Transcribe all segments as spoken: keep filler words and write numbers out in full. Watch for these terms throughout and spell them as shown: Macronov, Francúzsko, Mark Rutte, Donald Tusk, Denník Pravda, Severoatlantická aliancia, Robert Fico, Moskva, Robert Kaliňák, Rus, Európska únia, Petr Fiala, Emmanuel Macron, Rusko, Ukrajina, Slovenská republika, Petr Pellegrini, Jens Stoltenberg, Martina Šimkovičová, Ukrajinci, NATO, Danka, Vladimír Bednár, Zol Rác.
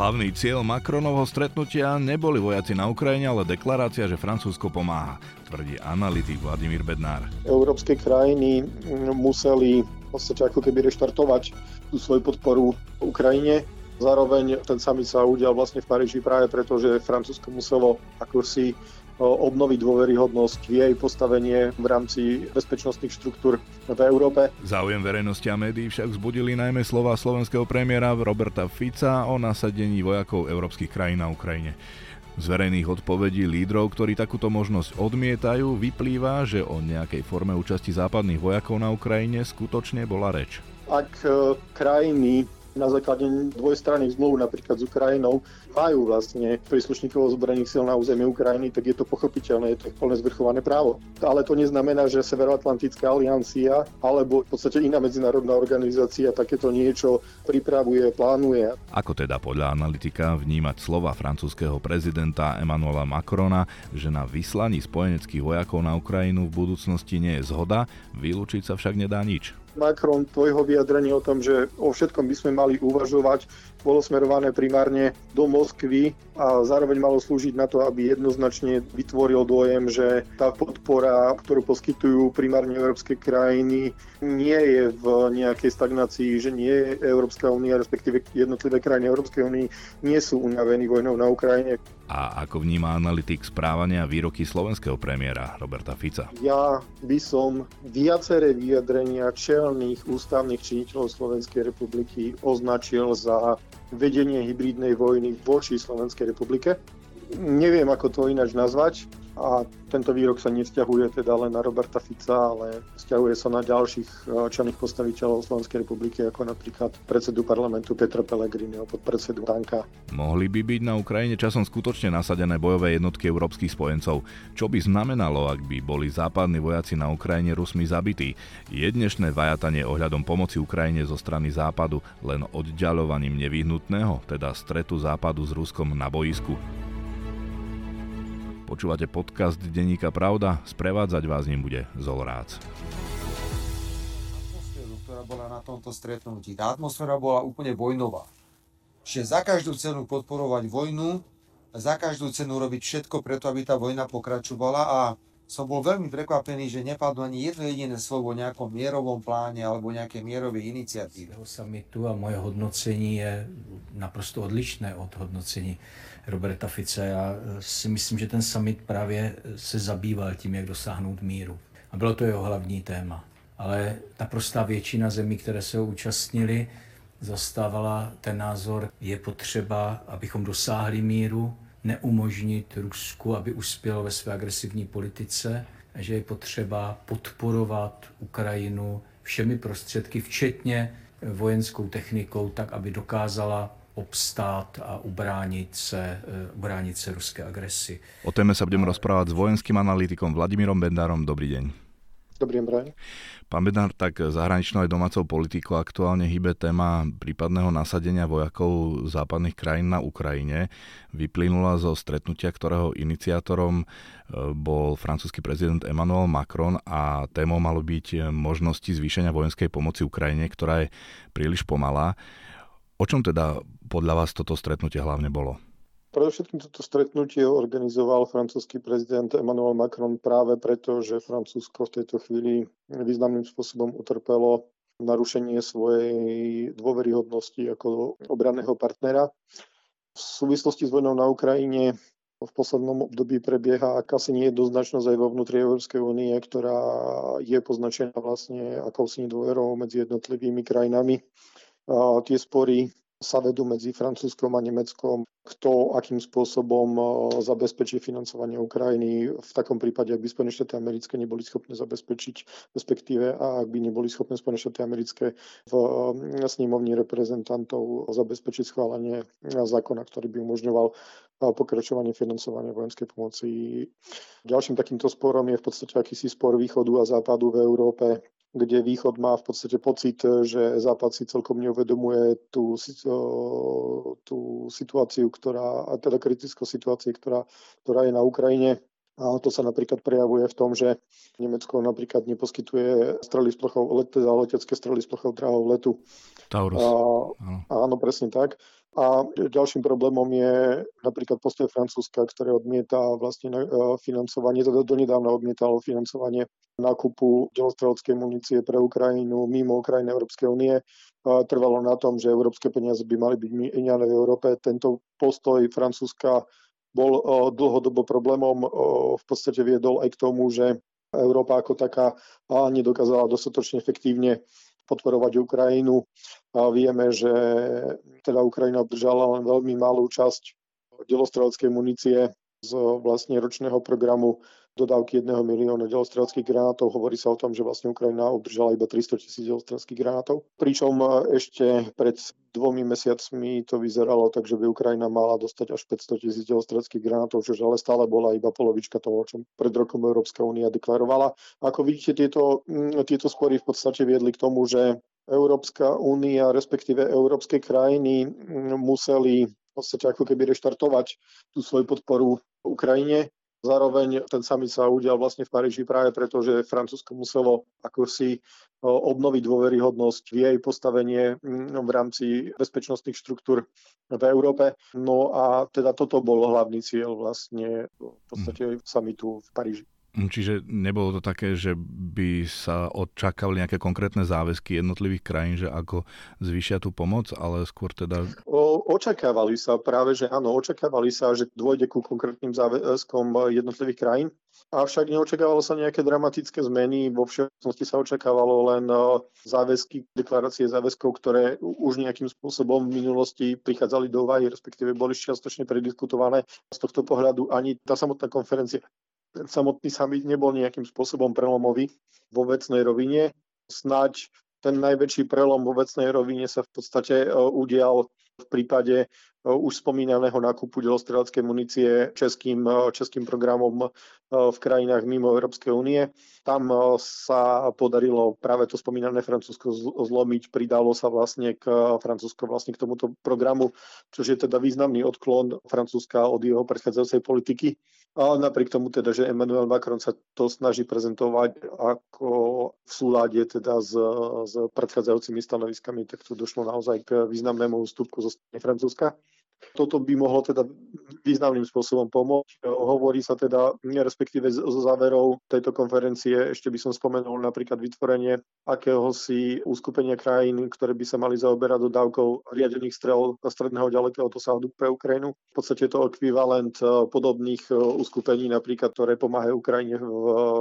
Hlavný cieľ Macronovho stretnutia neboli vojaci na Ukrajine, ale deklarácia, že Francúzsko pomáha, tvrdí analytik Vladimír Bednár. Európske krajiny museli v podstate ako keby reštartovať tú svoju podporu Ukrajine. Zároveň ten summit sa udial vlastne v Paríži práve preto, že Francúzsko muselo akursi obnoviť dôveryhodnosť, jej postavenie v rámci bezpečnostných štruktúr v Európe. Záujem verejnosti a médií však vzbudili najmä slová slovenského premiéra Roberta Fica o nasadení vojakov európskych krajín na Ukrajine. Z verejných odpovedí lídrov, ktorí takúto možnosť odmietajú, vyplýva, že o nejakej forme účasti západných vojakov na Ukrajine skutočne bola reč. Ak krajiny na základe dvojstranných zmluv napríklad s Ukrajinou majú vlastne príslušníkov ozbrojených síl na území Ukrajiny, tak je to pochopiteľné, je to plne zvrchované právo. Ale to neznamená, že Severoatlantická aliancia alebo v podstate iná medzinárodná organizácia takéto niečo pripravuje, plánuje. Ako teda podľa analytika vnímať slova francúzskeho prezidenta Emmanuela Macrona, že na vyslaní spojeneckých vojakov na Ukrajinu v budúcnosti nie je zhoda, vylúčiť sa však nedá nič. Macron, to jeho vyjadrenie o tom, že o všetkom by sme mali uvažovať, bolo smerované primárne do Moskvy a zároveň malo slúžiť na to, aby jednoznačne vytvoril dojem, že tá podpora, ktorú poskytujú primárne európske krajiny, nie je v nejakej stagnácii, že nie je Európska únia, respektíve jednotlivé krajiny Európskej únie nie sú unavení vojnou na Ukrajine. A ako vníma analytik správania výroky slovenského premiéra Roberta Fica? Ja by som viaceré vyjadrenia čelných ústavných činiteľov Slovenskej republiky označil za vedenie hybridnej vojny voči Slovenskej republike. Neviem, ako to ináč nazvať a tento výrok sa nevzťahuje teda len na Roberta Fica, ale vzťahuje sa na ďalších čelných postaviteľov Slovenskej republiky, ako napríklad predsedu parlamentu Petra Pellegriniho, podpredsedu Danka. Mohli by byť na Ukrajine časom skutočne nasadené bojové jednotky európskych spojencov. Čo by znamenalo, ak by boli západní vojaci na Ukrajine Rusmi zabití? Je dnešné vajatanie ohľadom pomoci Ukrajine zo strany Západu len oddiaľovaním nevyhnutného, teda stretu Západu s Ruskom na bojisku? Počúvate podcast Denníka Pravda, sprevádzať vás ním bude Zol Rác. Atmosféru, ktorá bola na tomto stretnutí, tá atmosféra bola úplne vojnová. Že za každú cenu podporovať vojnu, za každú cenu robiť všetko preto, aby tá vojna pokračovala a som bol veľmi prekvapený, že nepadlo ani jedno jediné slovo o nejakom mierovom pláne alebo nejaké mierovej iniciatíve. Samitu a moje hodnocení je naprosto odlišné od hodnocení Roberta Fica. Já si myslím, že ten summit právě se zabýval tím, jak dosáhnout míru. A bylo to jeho hlavní téma. Ale naprostá většina zemí, které se ho účastnili, zastávala ten názor, je potřeba, abychom dosáhli míru, neumožnit Rusku, aby uspělo ve své agresivní politice, že je potřeba podporovat Ukrajinu všemi prostředky, včetně vojenskou technikou, tak, aby dokázala obstát a ubrániť sa, ubrániť sa ruskej agresii. O téme sa budeme rozprávať s vojenským analytikom Vladimírom Bednárom. Dobrý deň. Dobrý deň. Pán Bednár, tak zahraničnou aj domácou politikou aktuálne hýbe téma prípadného nasadenia vojakov západných krajín na Ukrajine. Vyplynula zo stretnutia, ktorého iniciátorom bol francúzsky prezident Emmanuel Macron a témou malo byť možnosti zvýšenia vojenskej pomoci Ukrajine, ktorá je príliš pomalá. O čom teda podľa vás toto stretnutie hlavne bolo? Predovšetkým toto stretnutie organizoval francúzsky prezident Emmanuel Macron práve preto, že Francúzsko v tejto chvíli významným spôsobom utrpelo narušenie svojej dôveryhodnosti ako obranného partnera. V súvislosti s vojnou na Ukrajine v poslednom období prebieha akási nejednoznačnosť aj vo vnútri Európskej únie, ktorá je poznačená vlastne akousi nedôverou medzi jednotlivými krajinami. A tie spory sa vedú medzi Francúzskom a Nemeckom, kto akým spôsobom zabezpečí financovanie Ukrajiny v takom prípade, ak by Spojené štáty americké neboli schopné zabezpečiť, respektíve a ak by neboli schopné Spojené štáty americké v snemovni reprezentantov zabezpečiť schválenie zákona, ktorý by umožňoval pokračovanie financovania vojenskej pomoci. Ďalším takýmto sporom je v podstate akýsi spor východu a západu v Európe, kde Východ má v podstate pocit, že Západ si celkom neuvedomuje tú, tú situáciu, ktorá, teda kritickú situáciu, ktorá, ktorá je na Ukrajine. A to sa napríklad prejavuje v tom, že Nemecko napríklad neposkytuje strely s plochou letu, letecké strely s plochou dráhou letu. Taurus. A, áno, presne tak. A ďalším problémom je napríklad postoj Francúzska, ktoré odmieta vlastne financovanie, teda donedávna odmietalo financovanie nákupu delostreleckej munície pre Ukrajinu mimo Ukrajiny Európskej únie. Trvalo na tom, že európske peniaze by mali byť míňané v Európe. Tento postoj Francúzska bol dlhodobo problémom, v podstate viedol aj k tomu, že Európa ako taká nedokázala dostatočne efektívne podporovať Ukrajinu. A vieme, že teda Ukrajina obdržala len veľmi malú časť delostreleckej munície z vlastne ročného programu dodávky jedného milióna delostreleckých granátov. Hovorí sa o tom, že vlastne Ukrajina obdržala iba tristotisíc delostreleckých granátov. Pričom ešte pred dvomi mesiacmi to vyzeralo tak, že by Ukrajina mala dostať až päťstotisíc delostreleckých granátov, čo ale stále bola iba polovička toho, čo pred rokom Európska únia deklarovala. Ako vidíte, tieto, tieto spory v podstate viedli k tomu, že Európska únia, respektíve európske krajiny museli v podstate ako keby reštartovať tú svoju podporu Ukrajine. Zároveň ten summit sa udial vlastne v Paríži práve preto, že Francúzsko muselo ako si obnoviť dôveryhodnosť v jej postavenie v rámci bezpečnostných štruktúr v Európe. No a teda toto bol hlavný cieľ vlastne v podstate summitu v Paríži. Čiže nebolo to také, že by sa očakávali nejaké konkrétne záväzky jednotlivých krajín, že ako zvýšia tú pomoc, ale skôr teda... O, očakávali sa práve, že áno, očakávali sa, že dôjde ku konkrétnym záväzkom jednotlivých krajín, avšak neočakávalo sa nejaké dramatické zmeny, vo všeobecnosti sa očakávalo len záväzky, deklarácie záväzkov, ktoré už nejakým spôsobom v minulosti prichádzali do úvahy, respektíve boli čiastočne prediskutované. Z tohto pohľadu ani tá samotná konferencia, ten samotný summit nebol nejakým spôsobom prelomový vo vecnej rovine. Snáď ten najväčší prelom vo vecnej rovine sa v podstate udial v prípade už spomínaného nákupu delostreleckej munície českým, českým programom v krajinách mimo Európskej únie. Tam sa podarilo práve to spomínané Francúzsko zlomiť, pridalo sa vlastne k Francúzsko vlastne k tomuto programu, čo je teda významný odklon Francúzska od jeho predchádzajúcej politiky. A napriek tomu teda, že Emmanuel Macron sa to snaží prezentovať ako v súlade teda s, s predchádzajúcimi stanoviskami, tak to došlo naozaj k významnému ústupku zo strany Francúzska. Toto by mohlo teda významným spôsobom pomôcť. Hovorí sa teda, respektíve zo záverov tejto konferencie, ešte by som spomenul napríklad vytvorenie akéhosi uskupenia krajín, ktoré by sa mali zaoberať dodávkou riadených strel stredného ďalekého dosahu pre Ukrajinu. V podstate je to ekvivalent podobných uskupení, napríklad, ktoré pomáhajú Ukrajine v,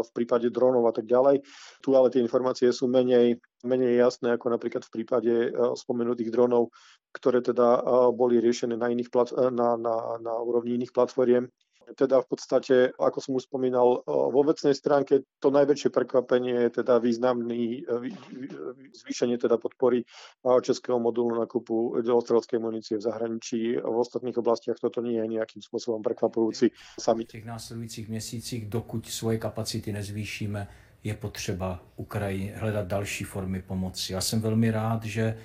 v prípade dronov a tak ďalej. Tu ale tie informácie sú menej, menej jasné, ako napríklad v prípade spomenutých dronov, ktoré teda boli riešené na, iných plat- na, na, na úrovni iných platformiem. Teda v podstate, ako som už spomínal, vo vecnej stránke to najväčšie prekvapenie je teda významný zvýšenie teda podpory českého modulu nákupu delostreleckej munície v zahraničí. V ostatných oblastiach toto nie je nejakým spôsobom prekvapujúci summit. V tých následujúcich měsících, dokud svoje kapacity nezvýšíme, je potřeba Ukrajině hledat další formy pomoci. Já jsem velmi rád, že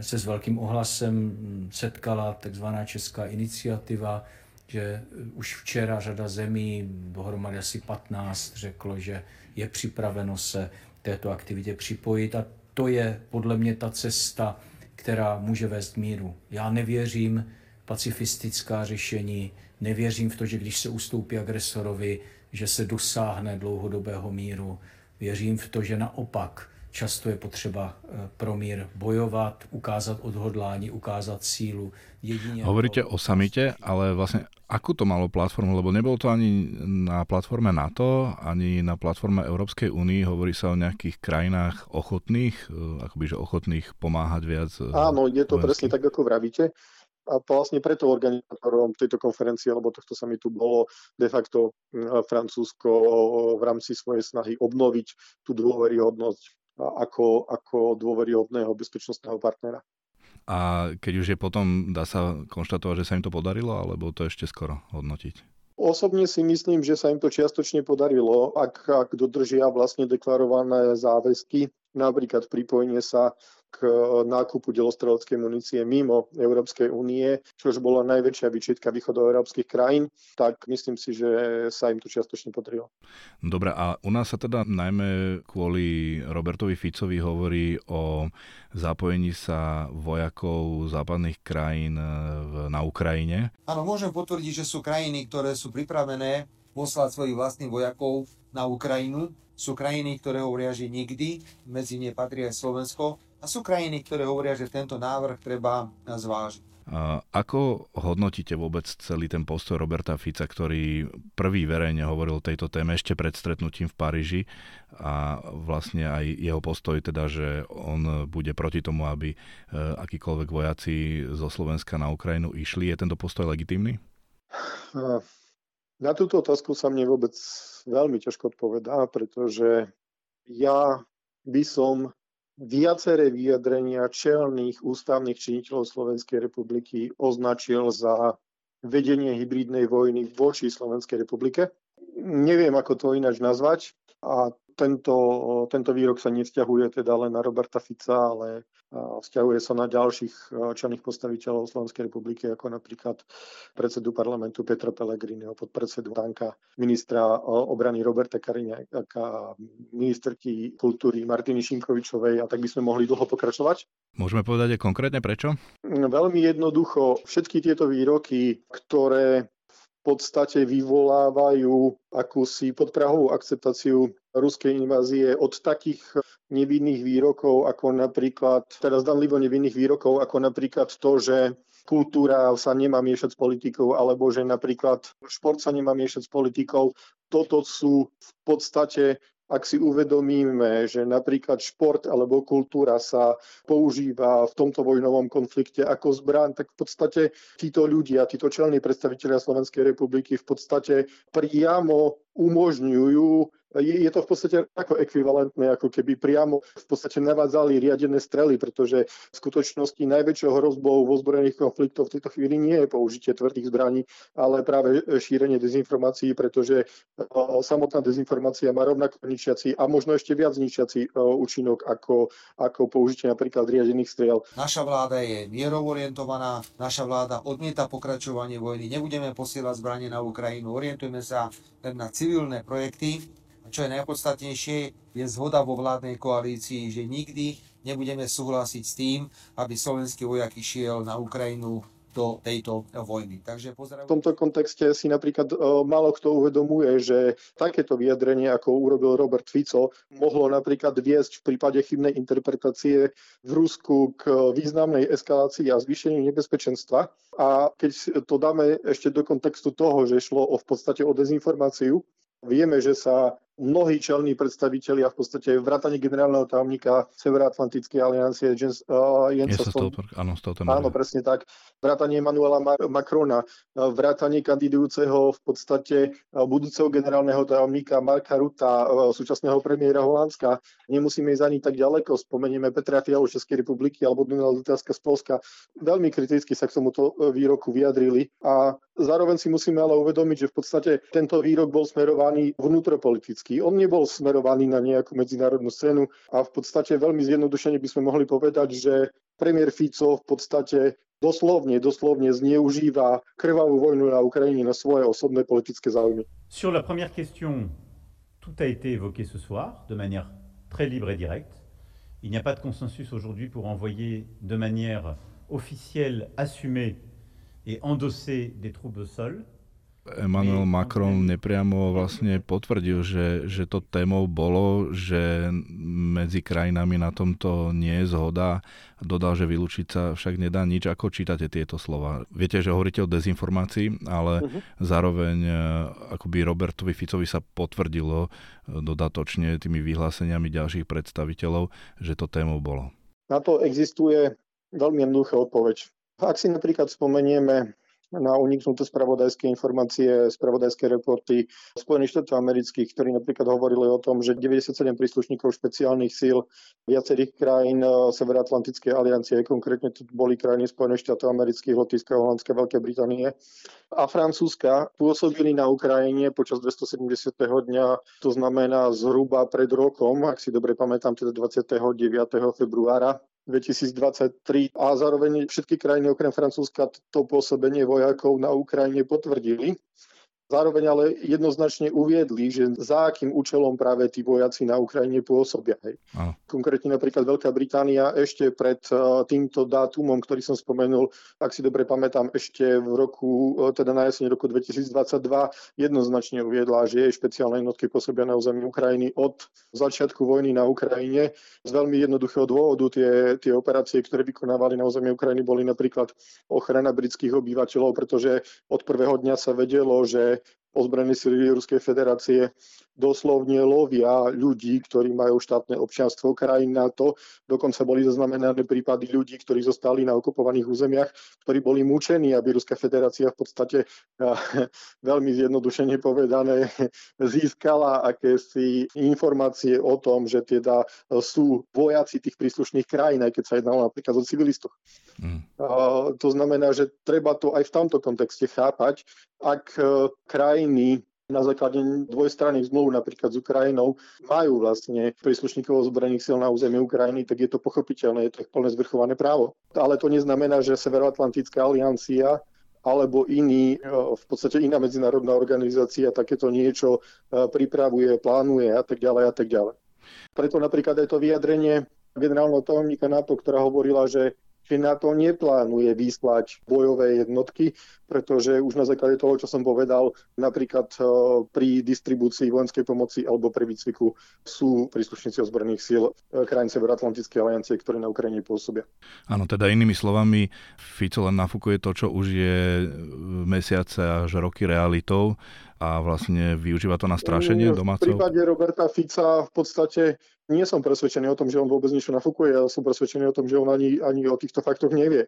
se s velkým ohlasem setkala takzvaná česká iniciativa, že už včera řada zemí, dohromady asi patnáct, řeklo, že je připraveno se této aktivitě připojit. A to je podle mě ta cesta, která může vést míru. Já nevěřím pacifistická řešení, nevěřím v to, že když se ustoupí agresorovi, že se dosáhne dlouhodobého míru. Věřím v to, že naopak často je potřeba pro mír bojovat, ukázat odhodlání, ukázat sílu. Jedině... Hovoríte o samite, ale vlastne ako to malo platformu, lebo nebolo to ani na platforme NATO, ani na platforme Európskej únie. Hovorí sa o nejakých krajinách ochotných, akoby že ochotných pomáhať viac. Áno, je to vojenský. Presne tak, ako vravíte. A vlastne preto organizátorom tejto konferencie, alebo tohto samitu bolo de facto Francúzsko v rámci svojej snahy obnoviť tú dôveryhodnosť ako, ako dôveryhodného bezpečnostného partnera. A keď už je potom, dá sa konštatovať, že sa im to podarilo, alebo to ešte skoro hodnotiť? Osobne si myslím, že sa im to čiastočne podarilo, ak, ak dodržia vlastne deklarované záväzky, napríklad pripojenie sa k k nákupu delostreleckej munície mimo Európskej únie, čo už bola najväčšia výčitka východoeurópskych krajín, tak myslím si, že sa im to čiastočne podarilo. Dobre, a u nás sa teda najmä kvôli Robertovi Ficovi hovorí o zapojení sa vojakov západných krajín na Ukrajine. Áno, môžem potvrdiť, že sú krajiny, ktoré sú pripravené poslať svojich vlastných vojakov na Ukrajinu. Sú krajiny, ktoré hovoria, že nikdy, medzi ne patrí aj Slovensko, a sú krajiny, ktoré hovoria, že tento návrh treba zvážiť. A ako hodnotíte vôbec celý ten postoj Roberta Fica, ktorý prvý verejne hovoril o tejto téme ešte pred stretnutím v Paríži, a vlastne aj jeho postoj teda, že on bude proti tomu, aby akýkoľvek vojaci zo Slovenska na Ukrajinu išli? Je tento postoj legitímny? Uh... Na túto otázku sa mne vôbec veľmi ťažko odpovedá, pretože ja by som viaceré vyjadrenia čelných ústavných činiteľov Slovenskej republiky označil za vedenie hybridnej vojny voči Slovenskej republike. Neviem, ako to ináč nazvať, a tento, tento výrok sa nevzťahuje teda len na Roberta Fica, ale vzťahuje sa na ďalších čelných postaviteľov Slovenskej republiky, ako napríklad predsedu parlamentu Petra Pellegriniho, podpredsedu Danka, ministra obrany Roberta Kaliňáka, ministerky kultúry Martiny Šimkovičovej, a tak by sme mohli dlho pokračovať. Môžeme povedať aj konkrétne prečo? Veľmi jednoducho, všetky tieto výroky, ktoré v podstate vyvolávajú akúsi podprahovú akceptáciu ruskej invázie od takých nevinných výrokov, ako napríklad, teda zdanlivo nevinných výrokov, ako napríklad to, že kultúra sa nemá miešať s politikou, alebo že napríklad šport sa nemá miešať s politikou. Toto sú v podstate, ak si uvedomíme, že napríklad šport alebo kultúra sa používa v tomto vojnovom konflikte ako zbraň, tak v podstate títo ľudia, títo čelní predstavitelia Slovenskej republiky v podstate priamo umožňujú, je to v podstate ako ekvivalentné, ako keby priamo v podstate navádzali riadené strely, pretože v skutočnosti najväčšou hrozbou ozbrojených konfliktov v tejto chvíli nie je použitie tvrdých zbraní, ale práve šírenie dezinformácií, pretože samotná dezinformácia má rovnako ničiaci a možno ešte viac ničiaci účinok ako, ako použitie napríklad riadených strel. Naša vláda je mieroorientovaná, naša vláda odmieta pokračovanie vojny, nebudeme posielať zbranie na Ukrajinu, orientujeme sa na civilné projekty, a čo je najpodstatnejšie, je zhoda vo vládnej koalícii, že nikdy nebudeme súhlasiť s tým, aby slovenský vojak išiel na Ukrajinu do tejto vojny. Takže pozdravujem. V tomto kontexte si napríklad o, málo kto uvedomuje, že takéto vyjadrenie, ako urobil Robert Fico, mohlo napríklad viesť v prípade chybnej interpretácie v Rusku k významnej eskalácii a zvýšeniu nebezpečenstva. A keď to dáme ešte do kontextu toho, že šlo o v podstate o dezinformáciu, vieme, že sa mnohí čelní predstavitelia v podstate vrátane generálneho tajomníka Severoatlantickej aliancie Jens, uh, Jensa Stoltenberg, áno, Stoltenberg. Áno, presne tak. Vrátane Emmanuela Macrona, vrátane kandidujúceho v podstate budúceho generálneho tajomníka Marka Rutta, súčasného premiéra Holandska. Nemusíme ísť ani tak ďaleko. Spomenieme Petra Fialu z Českej republiky alebo Donald Tuska z Polska. Veľmi kriticky sa k tomuto výroku vyjadrili, a zároveň si musíme ale uvedomiť, že v podstate tento výrok bol smerovaný vnútropoliticky. On nebol smerovaný na nejakú medzinárodnú scénu, a v podstate veľmi zjednodušene by sme mohli povedať, že premiér Fico v podstate doslovne, doslovne zneužíva krvavú vojnu na Ukrajine na svoje osobné politické záujmy. Sur la première question, tout a été évoqué ce soir de manière très libre et directe. Il n'y a pas de consensus aujourd'hui pour envoyer de manière officielle, assumée et endossée des troupes au sol. Emmanuel Macron nepriamo vlastne potvrdil, že, že to témou bolo, že medzi krajinami na tomto nie je zhoda. Dodal, že vylúčiť sa však nedá nič. Ako čítate tieto slova? Viete, že hovoríte o dezinformácii, ale uh-huh. zároveň akoby Robertovi Ficovi sa potvrdilo dodatočne tými vyhláseniami ďalších predstaviteľov, že to témou bolo. Na to existuje veľmi jednoduchá odpoveď. Ak si napríklad spomenieme na uniknuté spravodajské informácie, spravodajské reporty Spojených štátov amerických, ktorí napríklad hovorili o tom, že deväťdesiatsedem príslušníkov špeciálnych síl viacerých krajín Severoatlantickej aliancie, konkrétne to boli krajiny Spojených štátov amerických, Lotyšska, Holandska, Veľkej Británie a Francúzska, pôsobili na Ukrajine počas dvestosedemdesiateho dňa, to znamená zhruba pred rokom, ak si dobre pamätám, teda dvadsiateho deviateho februára. dvetisícdvadsaťtri a zároveň všetky krajiny okrem Francúzska to pôsobenie vojakov na Ukrajine potvrdili. Zároveň ale jednoznačne uviedli, že za akým účelom práve tí vojaci na Ukrajine pôsobia. Hej. Konkrétne napríklad Veľká Británia ešte pred týmto dátumom, ktorý som spomenul, ak si dobre pamätám, ešte v roku, teda na jeseň roku dvetisícdvadsaťdva jednoznačne uviedla, že jej špeciálne jednotky pôsobia na území Ukrajiny od začiatku vojny na Ukrajine. Z veľmi jednoduchého dôvodu tie, tie operácie, ktoré vykonávali na území Ukrajiny, boli napríklad ochrana britských obyvateľov, pretože od prvého dňa sa vedelo, že ozbrojené sily Ruskej federácie doslovne lovia ľudí, ktorí majú štátne občianstvo krajín NATO. Dokonca boli zaznamenané prípady ľudí, ktorí zostali na okupovaných územiach, ktorí boli mučení, aby Ruská federácia v podstate veľmi zjednodušene povedané získala akési informácie o tom, že teda sú vojaci tých príslušných krajín, aj keď sa jednalo napríklad o civilistoch. Hmm. To znamená, že treba to aj v tomto kontexte chápať, ak krajiny na základe dvojstranných zmluv napríklad s Ukrajinou majú vlastne príslušníkov ozbrojených síl na území Ukrajiny, tak je to pochopiteľné, je to ich plne zvrchované právo. Ale to neznamená, že Severoatlantická aliancia alebo iný, v podstate iná medzinárodná organizácia takéto niečo pripravuje, plánuje a tak ďalej a tak ďalej. Preto napríklad aj to vyjadrenie generálneho tajomníka NATO, ktorá hovorila, že že NATO neplánuje vyslať bojové jednotky, pretože už na základe toho, čo som povedal, napríklad pri distribúcii vojenskej pomoci alebo pri výcviku sú príslušníci ozbrojených síl krajín Severoatlantickej aliancie, ktoré na Ukrajine pôsobia. Áno, teda inými slovami, Fico len nafúkuje to, čo už je mesiace až roky realitou a vlastne využíva to na strašenie domácov. V prípade Roberta Fica v podstate nie som presvedčený o tom, že on vôbec niečo nafúkuje, ja som presvedčený o tom, že on ani, ani o týchto faktoch nevie.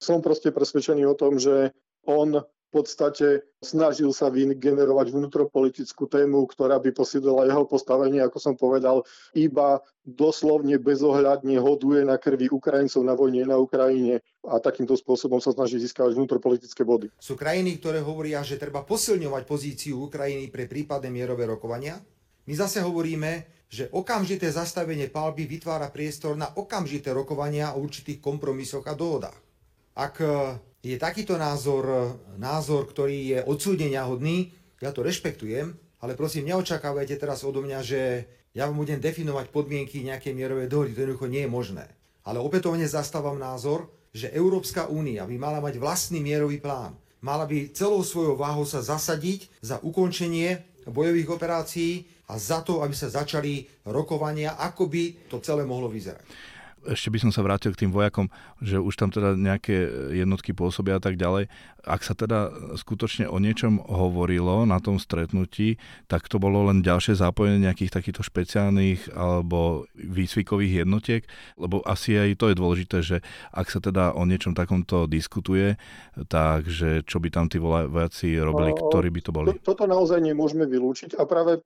Som proste presvedčený o tom, že on v podstate snažil sa vygenerovať vnútropolitickú tému, ktorá by posiedla jeho postavenie, ako som povedal, iba doslovne bezohľadne hoduje na krvi Ukrajincov na vojne na Ukrajine a takýmto spôsobom sa snaží získavať vnútropolitické body. Sú krajiny, ktoré hovoria, že treba posilňovať pozíciu Ukrajiny pre prípadné mierové rokovania? My zase hovoríme, že okamžité zastavenie paľby vytvára priestor na okamžité rokovania o určitých kompromisoch a dohodách. Ak je takýto názor, názor, ktorý je odsúdeniahodný, ja to rešpektujem, ale prosím, neočakávajte teraz odo mňa, že ja vám budem definovať podmienky nejaké mierové dohody, to jednoducho nie je možné. Ale opätovne zastávam názor, že Európska únia by mala mať vlastný mierový plán. Mala by celou svojou váhou sa zasadiť za ukončenie bojových operácií a za to, aby sa začali rokovania, ako by to celé mohlo vyzerať. Ešte by som sa vrátil k tým vojakom, že už tam teda nejaké jednotky pôsobia a tak ďalej. Ak sa teda skutočne o niečom hovorilo na tom stretnutí, tak to bolo len ďalšie zapojenie nejakých takýchto špeciálnych alebo výcvikových jednotiek, lebo asi aj to je dôležité, že ak sa teda o niečom takomto diskutuje, takže čo by tam tí vojaci robili, ktorí by to boli? Toto naozaj nemôžeme vylúčiť a práve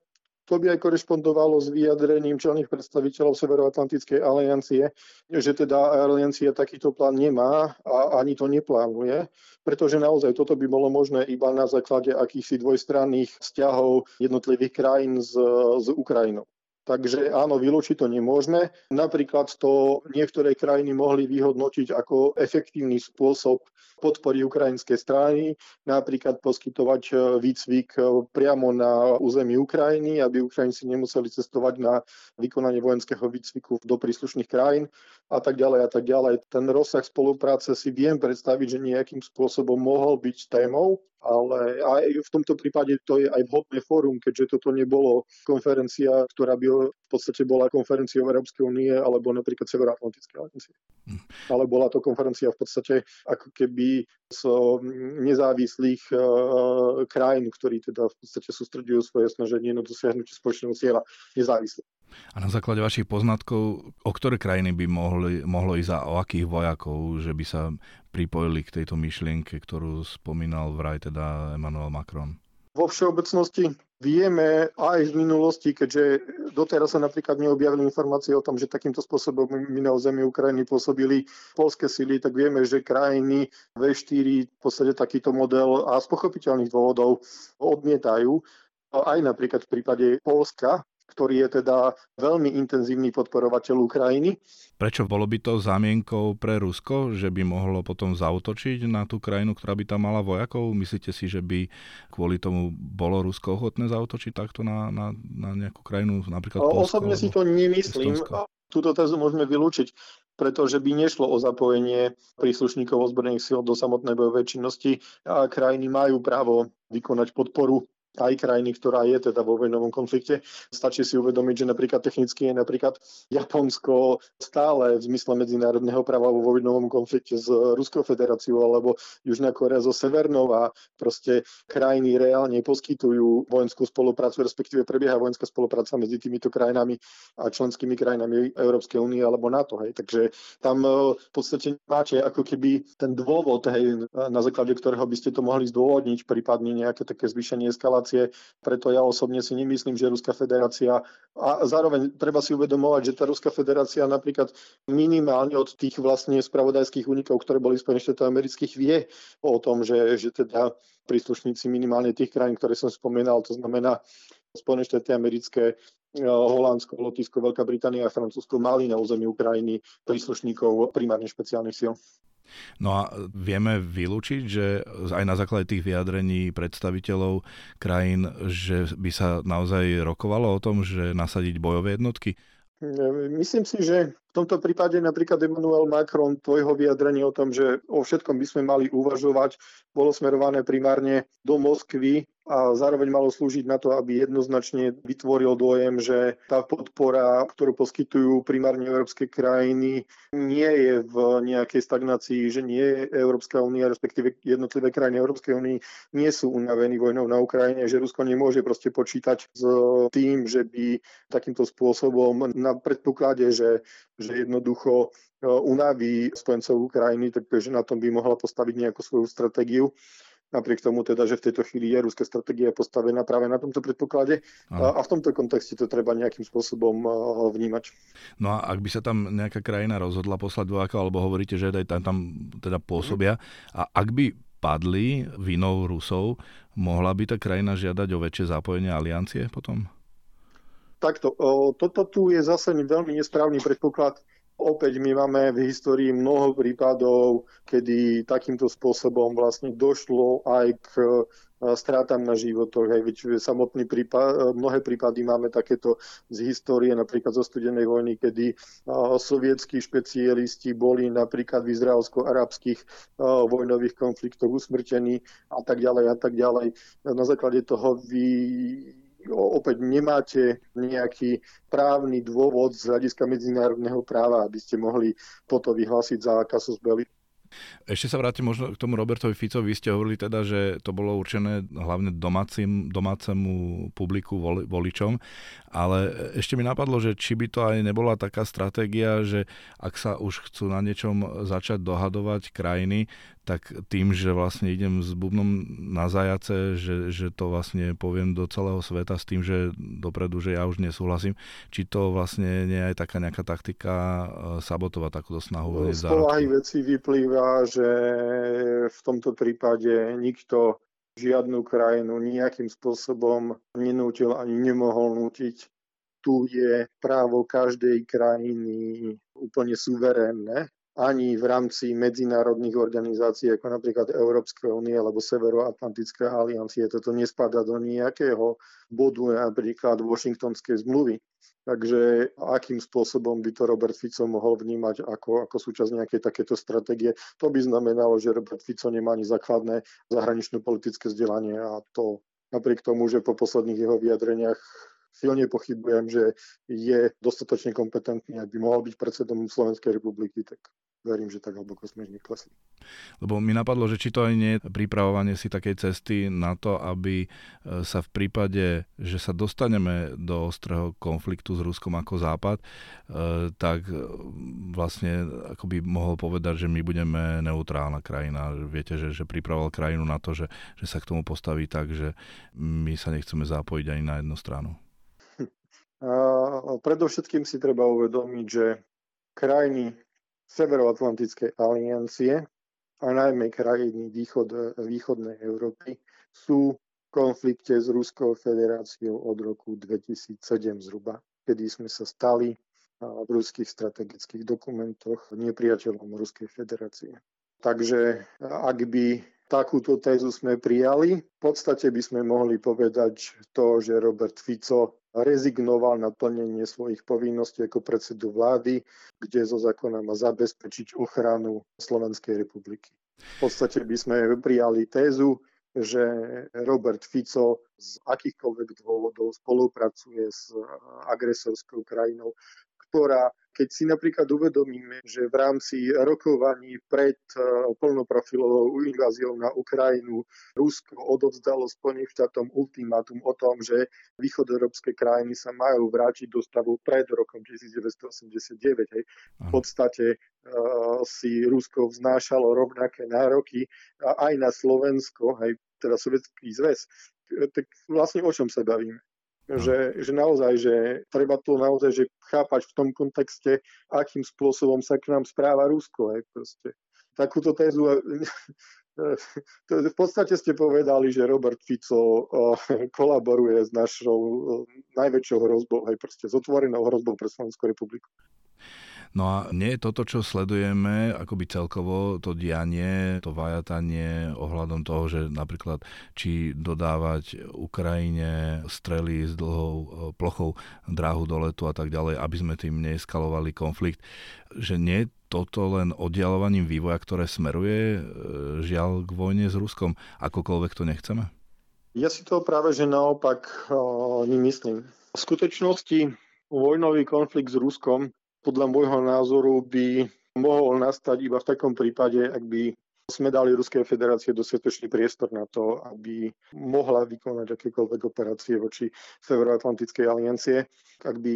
to by aj korešpondovalo s vyjadrením čelných predstaviteľov Severoatlantickej aliancie, že teda aliancia takýto plán nemá a ani to neplánuje, pretože naozaj toto by bolo možné iba na základe akýchsi dvojstranných vzťahov jednotlivých krajín s, s Ukrajinou. Takže áno, vylúčiť to nemôžeme. Napríklad to niektoré krajiny mohli vyhodnotiť ako efektívny spôsob podpory ukrajinskej strany, napríklad poskytovať výcvik priamo na území Ukrajiny, aby Ukrajinci nemuseli cestovať na vykonanie vojenského výcviku do príslušných krajín a tak ďalej a tak ďalej. Ten rozsah spolupráce si viem predstaviť, že nejakým spôsobom mohol byť témou, ale aj v tomto prípade to je aj vhodné fórum, keďže toto nebolo konferencia, ktorá by v podstate bola konferenciou Európskej únie alebo napríklad Severoatlantickej aliancie. Ale bola to konferencia v podstate ako keby z nezávislých e, krajín, ktorí teda v podstate sústredujú svoje snaženie na dosiahnutie spoločného cieľa nezávisle. A na základe vašich poznatkov, o ktoré krajiny by mohli, mohlo ísť a o akých vojakov, že by sa pripojili k tejto myšlienke, ktorú spomínal vraj teda Emmanuel Macron? Vo všeobecnosti vieme aj z minulosti, keďže doteraz sa napríklad neobjavili informácie o tom, že takýmto spôsobom na území Ukrajiny pôsobili poľské sily, tak vieme, že krajiny vé štyri v podstate takýto model a z pochopiteľných dôvodov odmietajú. Aj napríklad v prípade Poľska, ktorý je teda veľmi intenzívny podporovateľ Ukrajiny. Prečo bolo by to zámienkou pre Rusko, že by mohlo potom zaútočiť na tú krajinu, ktorá by tam mala vojakov? Myslíte si, že by kvôli tomu bolo Rusko ochotné zaútočiť takto na, na, na nejakú krajinu, napríklad Poľsko? Osobne si to nemyslím. Estonsko. Túto tézu môžeme vylúčiť, pretože by nešlo o zapojenie príslušníkov ozbrojených síl do samotnej bojovej činnosti a krajiny majú právo vykonať podporu aj krajiny, ktorá je teda vo vojnovom konflikte. Stačí si uvedomiť, že napríklad technicky je napríklad Japonsko stále v zmysle medzinárodného práva vo vojnovom konflikte s Ruskou federáciou alebo Južná Korea so Severnou a proste krajiny reálne poskytujú vojenskú spoluprácu, respektíve prebieha vojenská spolupráca medzi týmito krajinami a členskými krajinami Európskej únie alebo NATO. Hej. Takže tam v podstate máte ako keby ten dôvod, hej, na základe ktorého by ste to mohli zdôvodniť, prípadne nejaké také zvýšenie eskalácie. Preto ja osobne si nemyslím, že Ruská federácia, a zároveň treba si uvedomovať, že tá Ruská federácia napríklad minimálne od tých vlastne spravodajských únikov, ktoré boli v Spojených štátoch amerických, vie o tom, že, že teda príslušníci minimálne tých krajín, ktoré som spomínal, to znamená Spojené štáty americké, Holandsko, Lotyšsko, Veľká Británia a Francúzsko, mali na území Ukrajiny príslušníkov primárne špeciálnych síl. No a vieme vylúčiť, že aj na základe tých vyjadrení predstaviteľov krajín, že by sa naozaj rokovalo o tom, že nasadiť bojové jednotky? Myslím si, že v tomto prípade napríklad Emmanuel Macron, to jeho vyjadrenie o tom, že o všetkom by sme mali uvažovať, bolo smerované primárne do Moskvy a zároveň malo slúžiť na to, aby jednoznačne vytvoril dojem, že tá podpora, ktorú poskytujú primárne európske krajiny, nie je v nejakej stagnácii, že nie je Európska únia, respektíve jednotlivé krajiny Európskej únie nie sú unavení vojnou na Ukrajine, že Rusko nemôže proste počítať s tým, že by takýmto spôsobom na predpoklade, že, že jednoducho unaví spojencov Ukrajiny, takže na tom by mohla postaviť nejakú svoju stratégiu. Napriek tomu teda, že v tejto chvíli je ruská stratégia postavená práve na tomto predpoklade a v tomto kontexte to treba nejakým spôsobom vnímať. No a ak by sa tam nejaká krajina rozhodla poslať vojakov, alebo hovoríte, že tam, tam teda pôsobia, a ak by padli vinou Rusov, mohla by tá krajina žiadať o väčšie zapojenie aliancie potom? Takto, toto tu je zase veľmi nesprávny predpoklad. Opäť my máme v histórii mnoho prípadov, kedy takýmto spôsobom vlastne došlo aj k stratám na životoch. Aj samotný prípad, mnohé prípady máme takéto z histórie, napríklad zo studenej vojny, kedy sovietskí špecialisti boli napríklad v izraelsko-arabských vojnových konfliktoch usmrtení a tak ďalej a tak ďalej. Na základe toho vy... opäť nemáte nejaký právny dôvod z hľadiska medzinárodného práva, aby ste mohli toto vyhlásiť za casus belli. Ešte sa vrátim možno k tomu Robertovi Ficovi. Vy ste hovorili teda, že to bolo určené hlavne domácim, domácemu publiku, voli, voličom, ale ešte mi napadlo, že či by to aj nebola taká stratégia, že ak sa už chcú na niečom začať dohadovať krajiny, tak tým, že vlastne idem s bubnom na zajace, že, že to vlastne poviem do celého sveta s tým, že dopredu, že ja už nesúhlasím, či to vlastne nie je taká nejaká taktika sabotovať takúto snahu. Z povahy veci vyplýva, že v tomto prípade nikto žiadnu krajinu nejakým spôsobom nenútil ani nemohol nútiť. Tu je právo každej krajiny úplne suverénne, ani v rámci medzinárodných organizácií ako napríklad Európskej únie alebo Severoatlantická aliancie. Toto nespadá do nejakého bodu napríklad Washingtonskej zmluvy. Takže akým spôsobom by to Robert Fico mohol vnímať ako, ako súčasť nejakej takéto stratégie? To by znamenalo, že Robert Fico nemá ani základné zahranično-politické vzdelanie a to napriek tomu, že po posledných jeho vyjadreniach silne pochybujem, že je dostatočne kompetentný, aby mohol byť predsedom Slovenskej republiky, tak verím, že tak hlboko sme neklesli. Lebo mi napadlo, že či to aj nie je pripravovanie si takej cesty na to, aby sa v prípade, že sa dostaneme do ostrého konfliktu s Ruskom ako Západ, tak vlastne ako by mohol povedať, že my budeme neutrálna krajina. Viete, že, že pripravoval krajinu na to, že, že sa k tomu postaví tak, že my sa nechceme zapojiť ani na jednu stranu. A predovšetkým si treba uvedomiť, že krajiny Severoatlantickej aliancie a najmä krajiny východ, východnej Európy sú konflikte s Ruskou federáciou od roku dvetisícsedem zhruba, kedy sme sa stali v ruských strategických dokumentoch nepriateľom Ruskej federácie. Takže ak by takúto tézu sme prijali, v podstate by sme mohli povedať to, že Robert Fico rezignoval na plnenie svojich povinností ako predsedu vlády, kde zo zákona má zabezpečiť ochranu Slovenskej republiky. V podstate by sme prijali tézu, že Robert Fico z akýchkoľvek dôvodov spolupracuje s agresorskou krajinou, ktorá, keď si napríklad uvedomíme, že v rámci rokovaní pred plnoprofilovou inváziou na Ukrajinu Rusko odovzdalo Spojeným štátom ultimátum o tom, že východoeurópske krajiny sa majú vrátiť do stavu pred rokom devätnásťstoosemdesiatdeväť. Hej. V podstate si Rusko vznášalo rovnaké nároky aj na Slovensko, aj teda Sovietský zväz. Tak vlastne o čom sa bavíme? Že, že naozaj, že treba to naozaj že chápať v tom kontexte, akým spôsobom sa k nám správa Rusko. Hej, proste. Takúto tézu... V podstate ste povedali, že Robert Fico kolaboruje s našou najväčšou hrozbou, hej, proste s otvorenou hrozbou pre Slovenskú republiku. No a nie je toto, čo sledujeme, akoby celkovo to dianie, to vajatanie ohľadom toho, že napríklad či dodávať Ukrajine strely s dlhou plochou dráhu do letu a tak ďalej, aby sme tým neeskalovali konflikt, že nie je toto len oddialovaním vývoja, ktoré smeruje žiaľ k vojne s Ruskom, akokoľvek to nechceme? Ja si to práve, že naopak o, nemyslím. V skutočnosti vojnový konflikt s Ruskom podľa môjho názoru by mohol nastať iba v takom prípade, ak by sme dali Ruskej federácie dostatočný priestor na to, aby mohla vykonať akékoľvek operácie voči Severoatlantickej aliancie. Ak by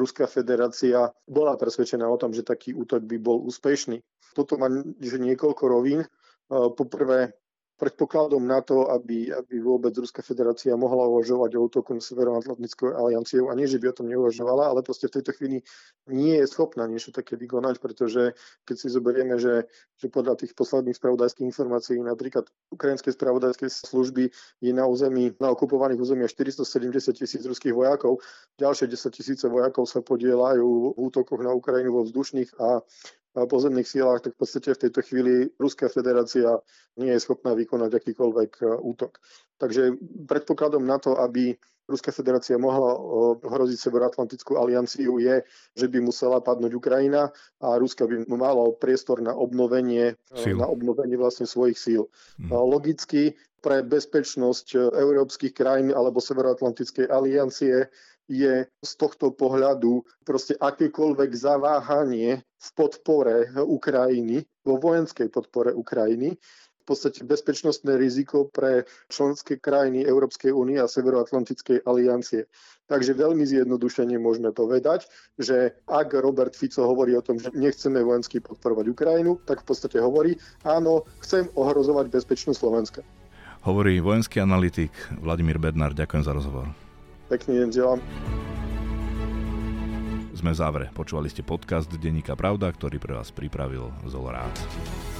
Ruská federácia bola presvedčená o tom, že taký útok by bol úspešný. Toto má niekoľko rovín. Poprvé, predpokladom na to, aby, aby vôbec Ruská federácia mohla uvažovať o útoku na Severoatlantickou alianciou, a nie, že by o tom neuvažovala, ale proste v tejto chvíli nie je schopná niečo také vykonať, pretože keď si zoberieme, že, že podľa tých posledných spravodajských informácií napríklad ukrajinskej spravodajskej služby je na území, na okupovaných územiach štyristosedemdesiat tisíc ruských vojakov, ďalšie desať tisíc vojakov sa podieľajú v útokoch na Ukrajinu vo vzdušných a na pozemných sílách, tak v podstate v tejto chvíli Ruská federácia nie je schopná vykonať akýkoľvek útok. Takže predpokladom na to, aby Ruská federácia mohla hroziť Severoatlantickú alianciu je, že by musela padnúť Ukrajina a Rusko by malo priestor na obnovenie, na obnovenie vlastne svojich síl. Hmm. Logicky pre bezpečnosť európskych krajín alebo Severoatlantickej aliancie je z tohto pohľadu proste akékoľvek zaváhanie v podpore Ukrajiny, vo vojenskej podpore Ukrajiny, v podstate bezpečnostné riziko pre členské krajiny Európskej únie a Severoatlantickej aliancie. Takže veľmi zjednodušene môžeme povedať, že ak Robert Fico hovorí o tom, že nechceme vojensky podporovať Ukrajinu, tak v podstate hovorí, áno, chcem ohrozovať bezpečnosť Slovenska. Hovorí vojenský analytik Vladimír Bednár. Ďakujem za rozhovor. Pekný deň, želám. Sme v závere. Počúvali ste podcast Denníka Pravda, ktorý pre vás pripravil Zolorát.